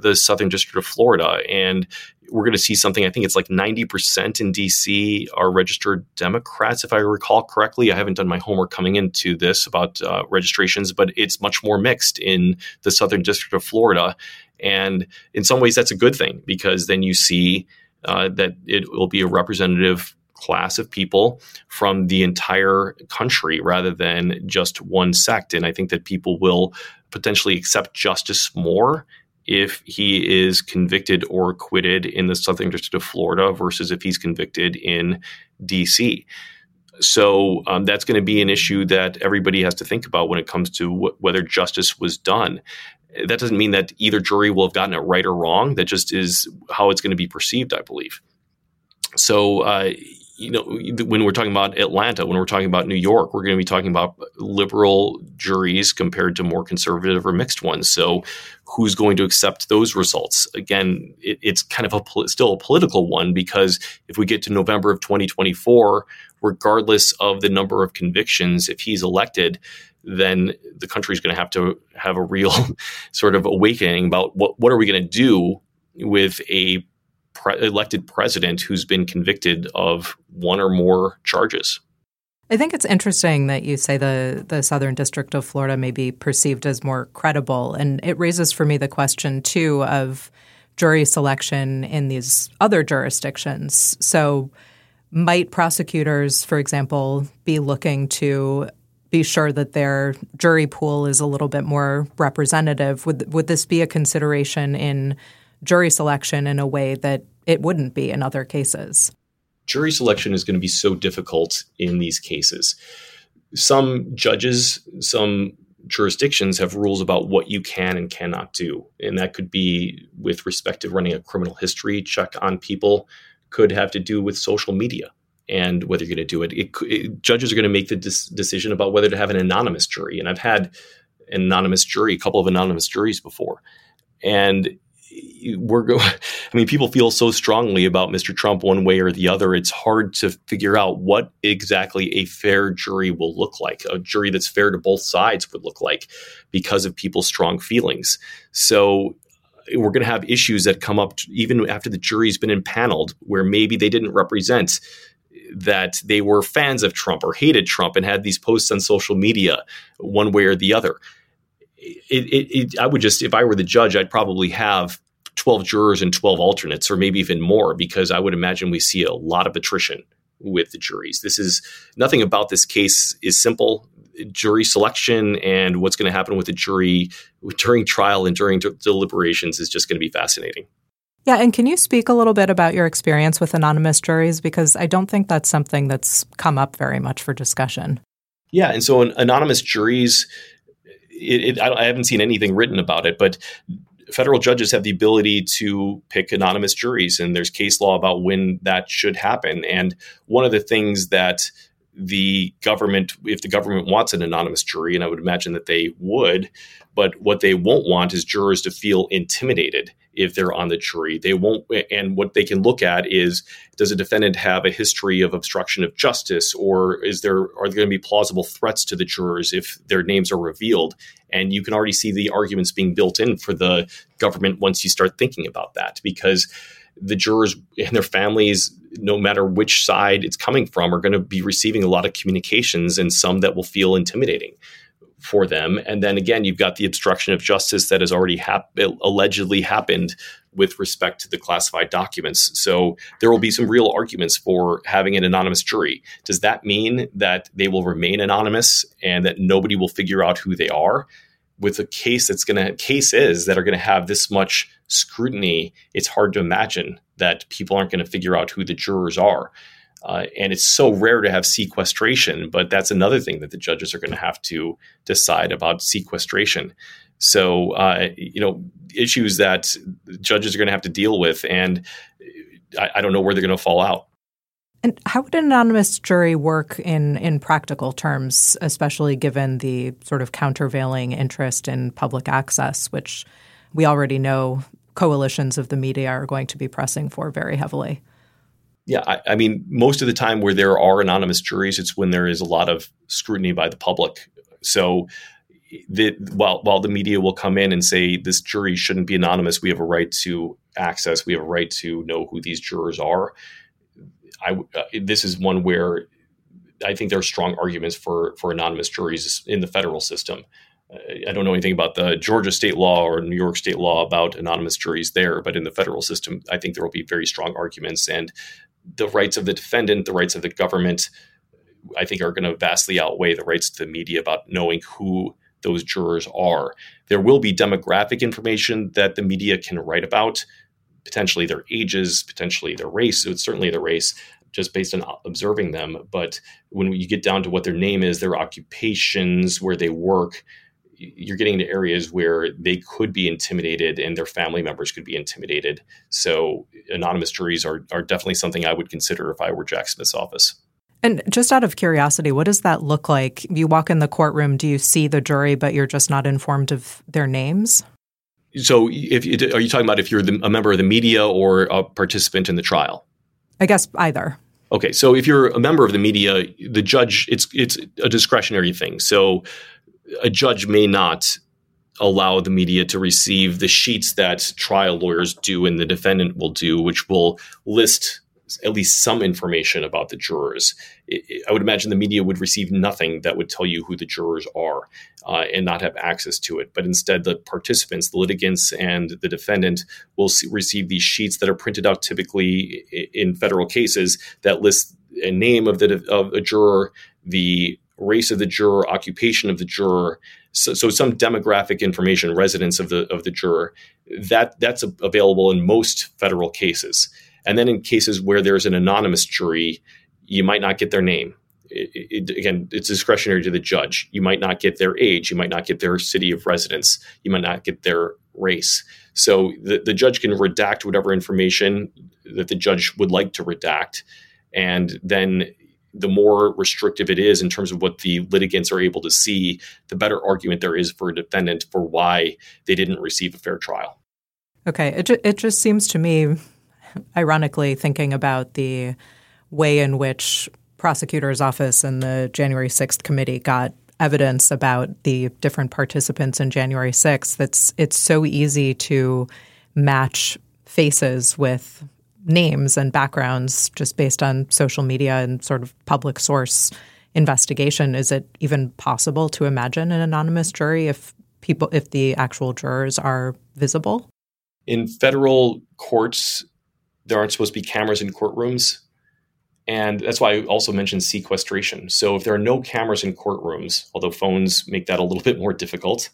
the Southern District of Florida. And we're going to see something, I think it's like 90% in D.C. are registered Democrats, if I recall correctly. I haven't done my homework coming into this about registrations, but it's much more mixed in the Southern District of Florida. And in some ways, that's a good thing, because then you see that it will be a representative class of people from the entire country rather than just one sect. And I think that people will potentially accept justice more if he is convicted or acquitted in the Southern District of Florida versus if he's convicted in D.C. So that's going to be an issue that everybody has to think about when it comes to whether justice was done. That doesn't mean that either jury will have gotten it right or wrong. That just is how it's going to be perceived, I believe. So, you know, when we're talking about Atlanta, when we're talking about New York, we're going to be talking about liberal juries compared to more conservative or mixed ones. So who's going to accept those results? Again, it's kind of still a political one, because if we get to November of 2024, regardless of the number of convictions, if he's elected, then the country's going to have a real sort of awakening about what are we going to do with a elected president who's been convicted of one or more charges. I think it's interesting that you say the Southern District of Florida may be perceived as more credible. And it raises for me the question, too, of jury selection in these other jurisdictions. So might prosecutors, for example, be looking to be sure that their jury pool is a little bit more representative? Would this be a consideration in jury selection in a way that it wouldn't be in other cases? Jury selection is going to be so difficult in these cases. Some judges, some jurisdictions have rules about what you can and cannot do. And that could be with respect to running a criminal history check on people, could have to do with social media and whether you're going to do it. Judges are going to make the decision about whether to have an anonymous jury. And I've had an anonymous jury, a couple of anonymous juries before. And people feel so strongly about Mr. Trump one way or the other. It's hard to figure out what exactly a fair jury will look like, a jury that's fair to both sides would look like, because of people's strong feelings. So we're going to have issues that come up even after the jury's been impaneled, where maybe they didn't represent that they were fans of Trump or hated Trump and had these posts on social media one way or the other. I would just, if I were the judge, I'd probably have 12 jurors and 12 alternates, or maybe even more, because I would imagine we see a lot of attrition with the juries. This is nothing about this case is simple. Jury selection and what's going to happen with the jury during trial and during deliberations is just going to be fascinating. Yeah. And can you speak a little bit about your experience with anonymous juries? Because I don't think that's something that's come up very much for discussion. Yeah. And so anonymous juries, I haven't seen anything written about it, but federal judges have the ability to pick anonymous juries, and there's case law about when that should happen. And one of the things that the government, if the government wants an anonymous jury, and I would imagine that they would, but what they won't want is jurors to feel intimidated if they're on the jury. They won't, and what they can look at is, does a defendant have a history of obstruction of justice, or are there going to be plausible threats to the jurors if their names are revealed? And you can already see the arguments being built in for the government once you start thinking about that, because the jurors and their families, no matter which side it's coming from, are going to be receiving a lot of communications, and some that will feel intimidating for them. And then again, you've got the obstruction of justice that has already allegedly happened with respect to the classified documents. So there will be some real arguments for having an anonymous jury. Does that mean that they will remain anonymous and that nobody will figure out who they are? With a case cases that are going to have this much scrutiny, it's hard to imagine that people aren't going to figure out who the jurors are. And it's so rare to have sequestration, but that's another thing that the judges are going to have to decide about, sequestration. So, issues that judges are going to have to deal with, and I don't know where they're going to fall out. And how would an anonymous jury work in practical terms, especially given the sort of countervailing interest in public access, which we already know coalitions of the media are going to be pressing for very heavily. Yeah, I mean, most of the time where there are anonymous juries, it's when there is a lot of scrutiny by the public. So while the media will come in and say, this jury shouldn't be anonymous, we have a right to access, we have a right to know who these jurors are. This is one where I think there are strong arguments for anonymous juries in the federal system. I don't know anything about the Georgia state law or New York state law about anonymous juries there, but in the federal system, I think there will be very strong arguments. And the rights of the defendant, the rights of the government, I think are going to vastly outweigh the rights to the media about knowing who those jurors are. There will be demographic information that the media can write about, potentially their ages, potentially their race. So it's certainly their race, just based on observing them. But when you get down to what their name is, their occupations, where they work, you're getting into areas where they could be intimidated and their family members could be intimidated. So anonymous juries are definitely something I would consider if I were Jack Smith's office. And just out of curiosity, what does that look like? You walk in the courtroom, do you see the jury, but you're just not informed of their names? So are you talking about if you're a member of the media or a participant in the trial? I guess either. Okay. So if you're a member of the media, the judge, it's a discretionary thing. So a judge may not allow the media to receive the sheets that trial lawyers do and the defendant will do, which will list at least some information about the jurors. I would imagine the media would receive nothing that would tell you who the jurors are and not have access to it. But instead, the participants, the litigants, and the defendant will receive these sheets that are printed out typically in federal cases that list a name of a juror, the race of the juror, occupation of the juror, so some demographic information, residence of the juror. That's available in most federal cases. And then in cases where there's an anonymous jury, you might not get their name. Again, it's discretionary to the judge. You might not get their age. You might not get their city of residence. You might not get their race. So the judge can redact whatever information that the judge would like to redact. And then the more restrictive it is in terms of what the litigants are able to see, the better argument there is for a defendant for why they didn't receive a fair trial. Okay. It just seems to me, ironically, thinking about the way in which prosecutor's office and the January 6th committee got evidence about the different participants in January 6th, it's so easy to match faces with names and backgrounds just based on social media and sort of public source investigation. Is it even possible to imagine an anonymous jury if the actual jurors are visible? In federal courts, there aren't supposed to be cameras in courtrooms. And that's why I also mentioned sequestration. So if there are no cameras in courtrooms, although phones make that a little bit more difficult,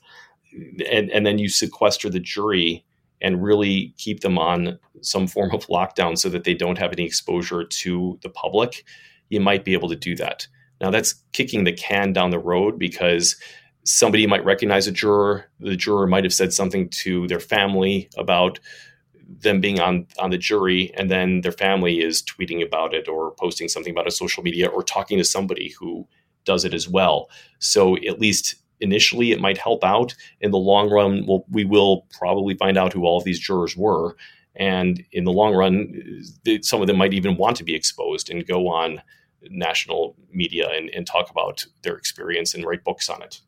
and then you sequester the jury and really keep them on some form of lockdown so that they don't have any exposure to the public, you might be able to do that. Now, that's kicking the can down the road because somebody might recognize a juror. The juror might have said something to their family about them being on the jury, and then their family is tweeting about it or posting something about it on social media or talking to somebody who does it as well. So at least initially it might help out. In the long run, we will probably find out who all of these jurors were. And in the long run, some of them might even want to be exposed and go on national media and talk about their experience and write books on it.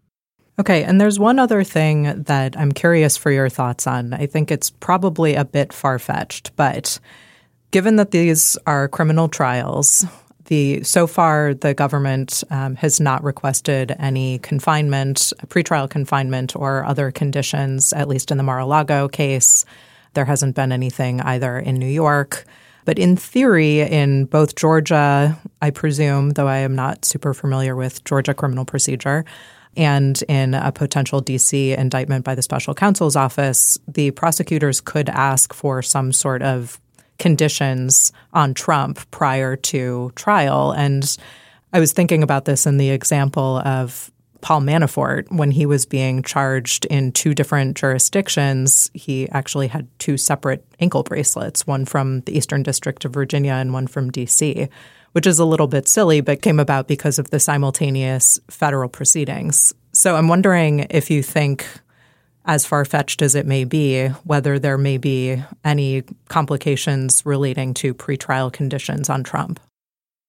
Okay. And there's one other thing that I'm curious for your thoughts on. I think it's probably a bit far-fetched, but given that these are criminal trials, so far the government has not requested any confinement, pretrial confinement or other conditions, at least in the Mar-a-Lago case. There hasn't been anything either in New York. But in theory, in both Georgia, I presume, though I am not super familiar with Georgia criminal procedure, and in a potential D.C. indictment by the special counsel's office, the prosecutors could ask for some sort of conditions on Trump prior to trial. And I was thinking about this in the example of Paul Manafort. When he was being charged in two different jurisdictions, he actually had two separate ankle bracelets, one from the Eastern District of Virginia and one from D.C., which is a little bit silly, but came about because of the simultaneous federal proceedings. So I'm wondering if you think as far-fetched as it may be, whether there may be any complications relating to pretrial conditions on Trump?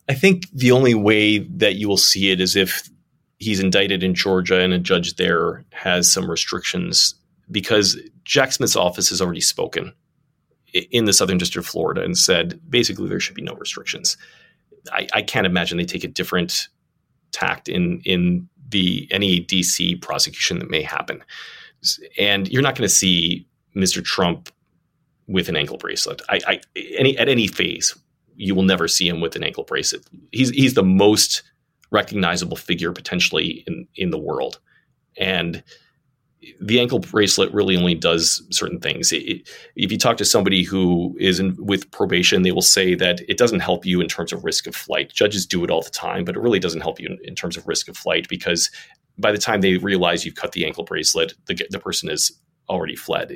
I think the only way that you will see it is if he's indicted in Georgia and a judge there has some restrictions, because Jack Smith's office has already spoken in the Southern District of Florida and said, basically, there should be no restrictions. I can't imagine they take a different tact in the any DC prosecution that may happen. And you're not going to see Mr. Trump with an ankle bracelet. At any phase, you will never see him with an ankle bracelet. He's the most recognizable figure potentially in the world. And the ankle bracelet really only does certain things. If you talk to somebody who is with probation, they will say that it doesn't help you in terms of risk of flight. Judges do it all the time, but it really doesn't help you in terms of risk of flight, because by the time they realize you've cut the ankle bracelet, the person has already fled.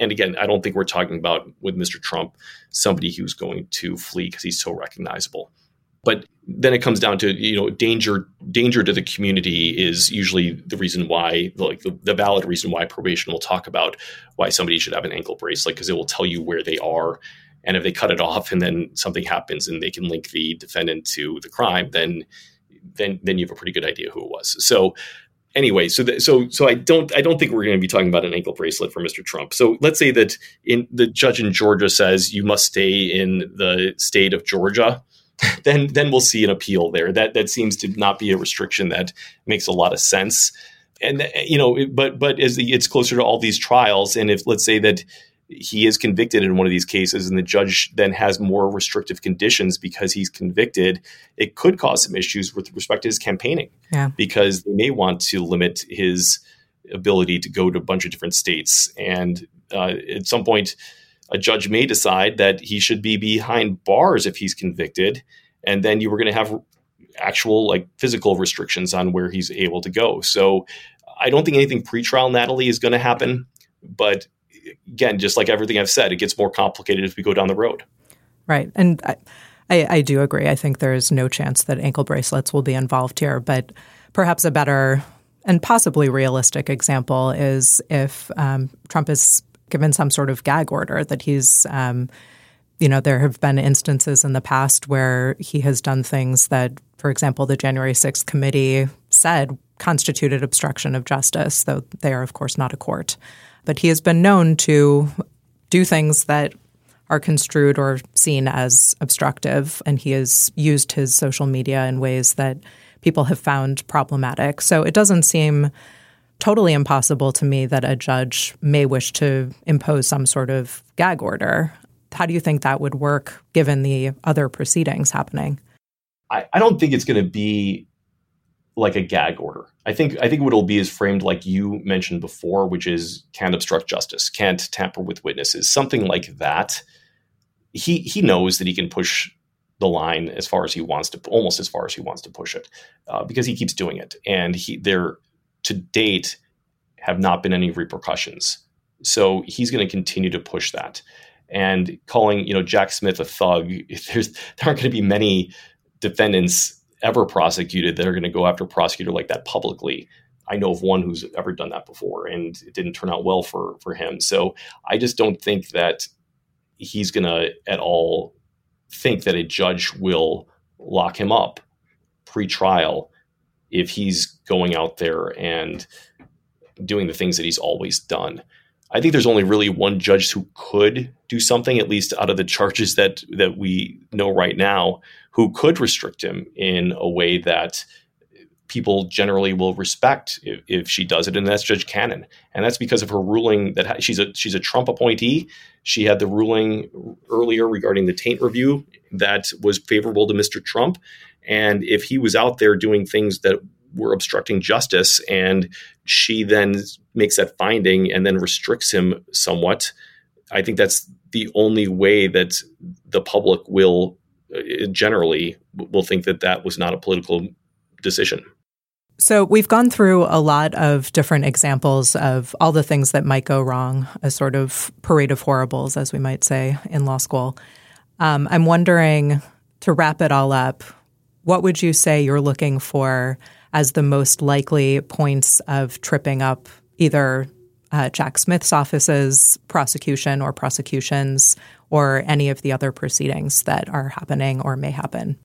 And again, I don't think we're talking about, with Mr. Trump, somebody who's going to flee because he's so recognizable. But then it comes down to, danger to the community is usually the reason why, the valid reason why probation will talk about why somebody should have an ankle bracelet, because it will tell you where they are. And if they cut it off and then something happens and they can link the defendant to the crime, then you have a pretty good idea who it was. So anyway, I don't think we're going to be talking about an ankle bracelet for Mr. Trump. So let's say that the judge in Georgia says you must stay in the state of Georgia. Then we'll see an appeal there. That seems to not be a restriction that makes a lot of sense. And but as it's closer to all these trials, and if, let's say that he is convicted in one of these cases and the judge then has more restrictive conditions because he's convicted, it could cause some issues with respect to his campaigning, because they may want to limit his ability to go to a bunch of different states. And at some point, a judge may decide that he should be behind bars if he's convicted. And then you were going to have actual physical restrictions on where he's able to go. So I don't think anything pretrial, Natalie, is going to happen, but again, just like everything I've said, it gets more complicated as we go down the road. Right. And I do agree. I think there is no chance that ankle bracelets will be involved here. But perhaps a better and possibly realistic example is if Trump is given some sort of gag order, that he's, there have been instances in the past where he has done things that, for example, the January 6th committee said constituted obstruction of justice, though they are, of course, not a court. But he has been known to do things that are construed or seen as obstructive, and he has used his social media in ways that people have found problematic. So it doesn't seem totally impossible to me that a judge may wish to impose some sort of gag order. How do you think that would work given the other proceedings happening? I don't think it's going to be like a gag order. I think what it'll be is framed like you mentioned before, which is can't obstruct justice, can't tamper with witnesses, something like that. He knows that he can push the line as far as he wants to, almost as far as he wants to push it, because he keeps doing it. And there to date have not been any repercussions. So he's going to continue to push that. And calling Jack Smith a thug, there aren't going to be many defendants ever prosecuted that are going to go after a prosecutor like that publicly. I know of one who's ever done that before, and it didn't turn out well for him. So I just don't think that he's going to at all think that a judge will lock him up pre-trial if he's going out there and doing the things that he's always done. I think there's only really one judge who could do something, at least out of the charges that we know right now, who could restrict him in a way that people generally will respect if she does it, and that's Judge Cannon. And that's because of her ruling that she's a Trump appointee. She had the ruling earlier regarding the taint review that was favorable to Mr. Trump. And if he was out there doing things that were obstructing justice, and she then makes that finding and then restricts him somewhat, I think that's the only way that the public will generally think that that was not a political decision. So we've gone through a lot of different examples of all the things that might go wrong, a sort of parade of horribles, as we might say in law school. I'm wondering, to wrap it all up, what would you say you're looking for as the most likely points of tripping up either Jack Smith's office's prosecution or prosecutions or any of the other proceedings that are happening or may happen?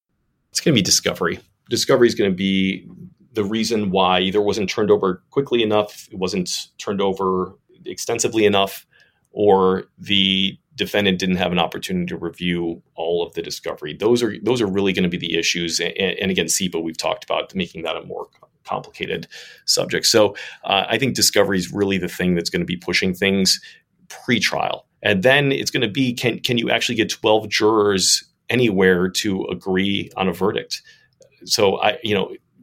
It's going to be discovery. Discovery is going to be the reason why either it wasn't turned over quickly enough, it wasn't turned over extensively enough, or the defendant didn't have an opportunity to review all of the discovery. Those are really going to be the issues. And again, CIPA, we've talked about making that a more complicated subject. So I think discovery is really the thing that's going to be pushing things pre-trial. And then it's going to be, can you actually get 12 jurors anywhere to agree on a verdict? So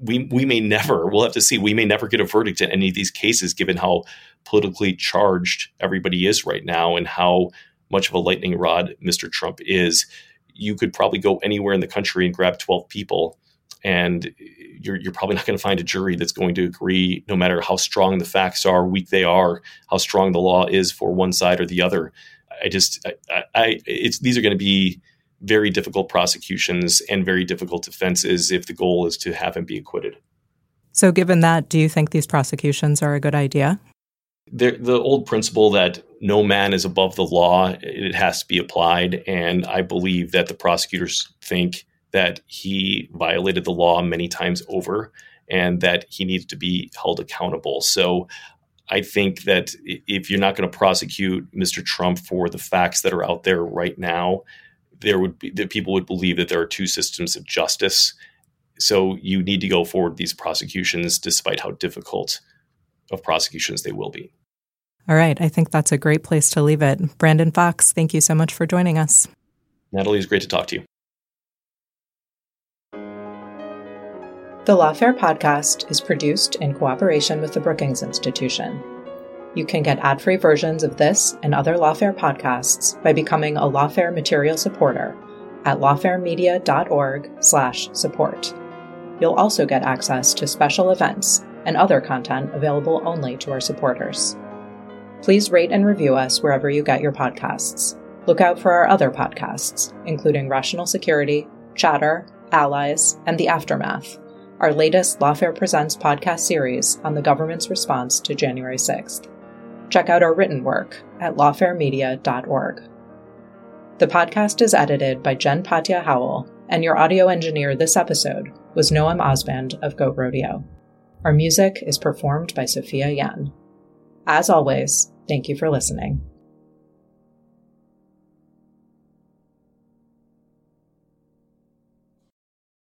we may never get a verdict in any of these cases, given how politically charged everybody is right now and how much of a lightning rod Mr. Trump is. You could probably go anywhere in the country and grab 12 people, and you're probably not going to find a jury that's going to agree, no matter how strong the facts are, weak they are, how strong the law is for one side or the other. These are going to be very difficult prosecutions and very difficult defenses if the goal is to have him be acquitted. So given that, do you think these prosecutions are a good idea? The old principle that no man is above the law, it has to be applied. And I believe that the prosecutors think that he violated the law many times over and that he needs to be held accountable. So I think that if you're not going to prosecute Mr. Trump for the facts that are out there right now, people would believe that there are two systems of justice. So you need to go forward with these prosecutions, despite how difficult of prosecutions they will be. All right. I think that's a great place to leave it. Brandon Fox, thank you so much for joining us. Natalie, it's great to talk to you. The Lawfare podcast is produced in cooperation with the Brookings Institution. You can get ad-free versions of this and other Lawfare podcasts by becoming a Lawfare material supporter at lawfaremedia.org/support. You'll also get access to special events and other content available only to our supporters. Please rate and review us wherever you get your podcasts. Look out for our other podcasts, including Rational Security, Chatter, Allies, and The Aftermath, our latest Lawfare Presents podcast series on the government's response to January 6th. Check out our written work at lawfaremedia.org. The podcast is edited by Jen Patia Howell, and your audio engineer this episode was Noam Osband of Goat Rodeo. Our music is performed by Sophia Yan. As always, thank you for listening.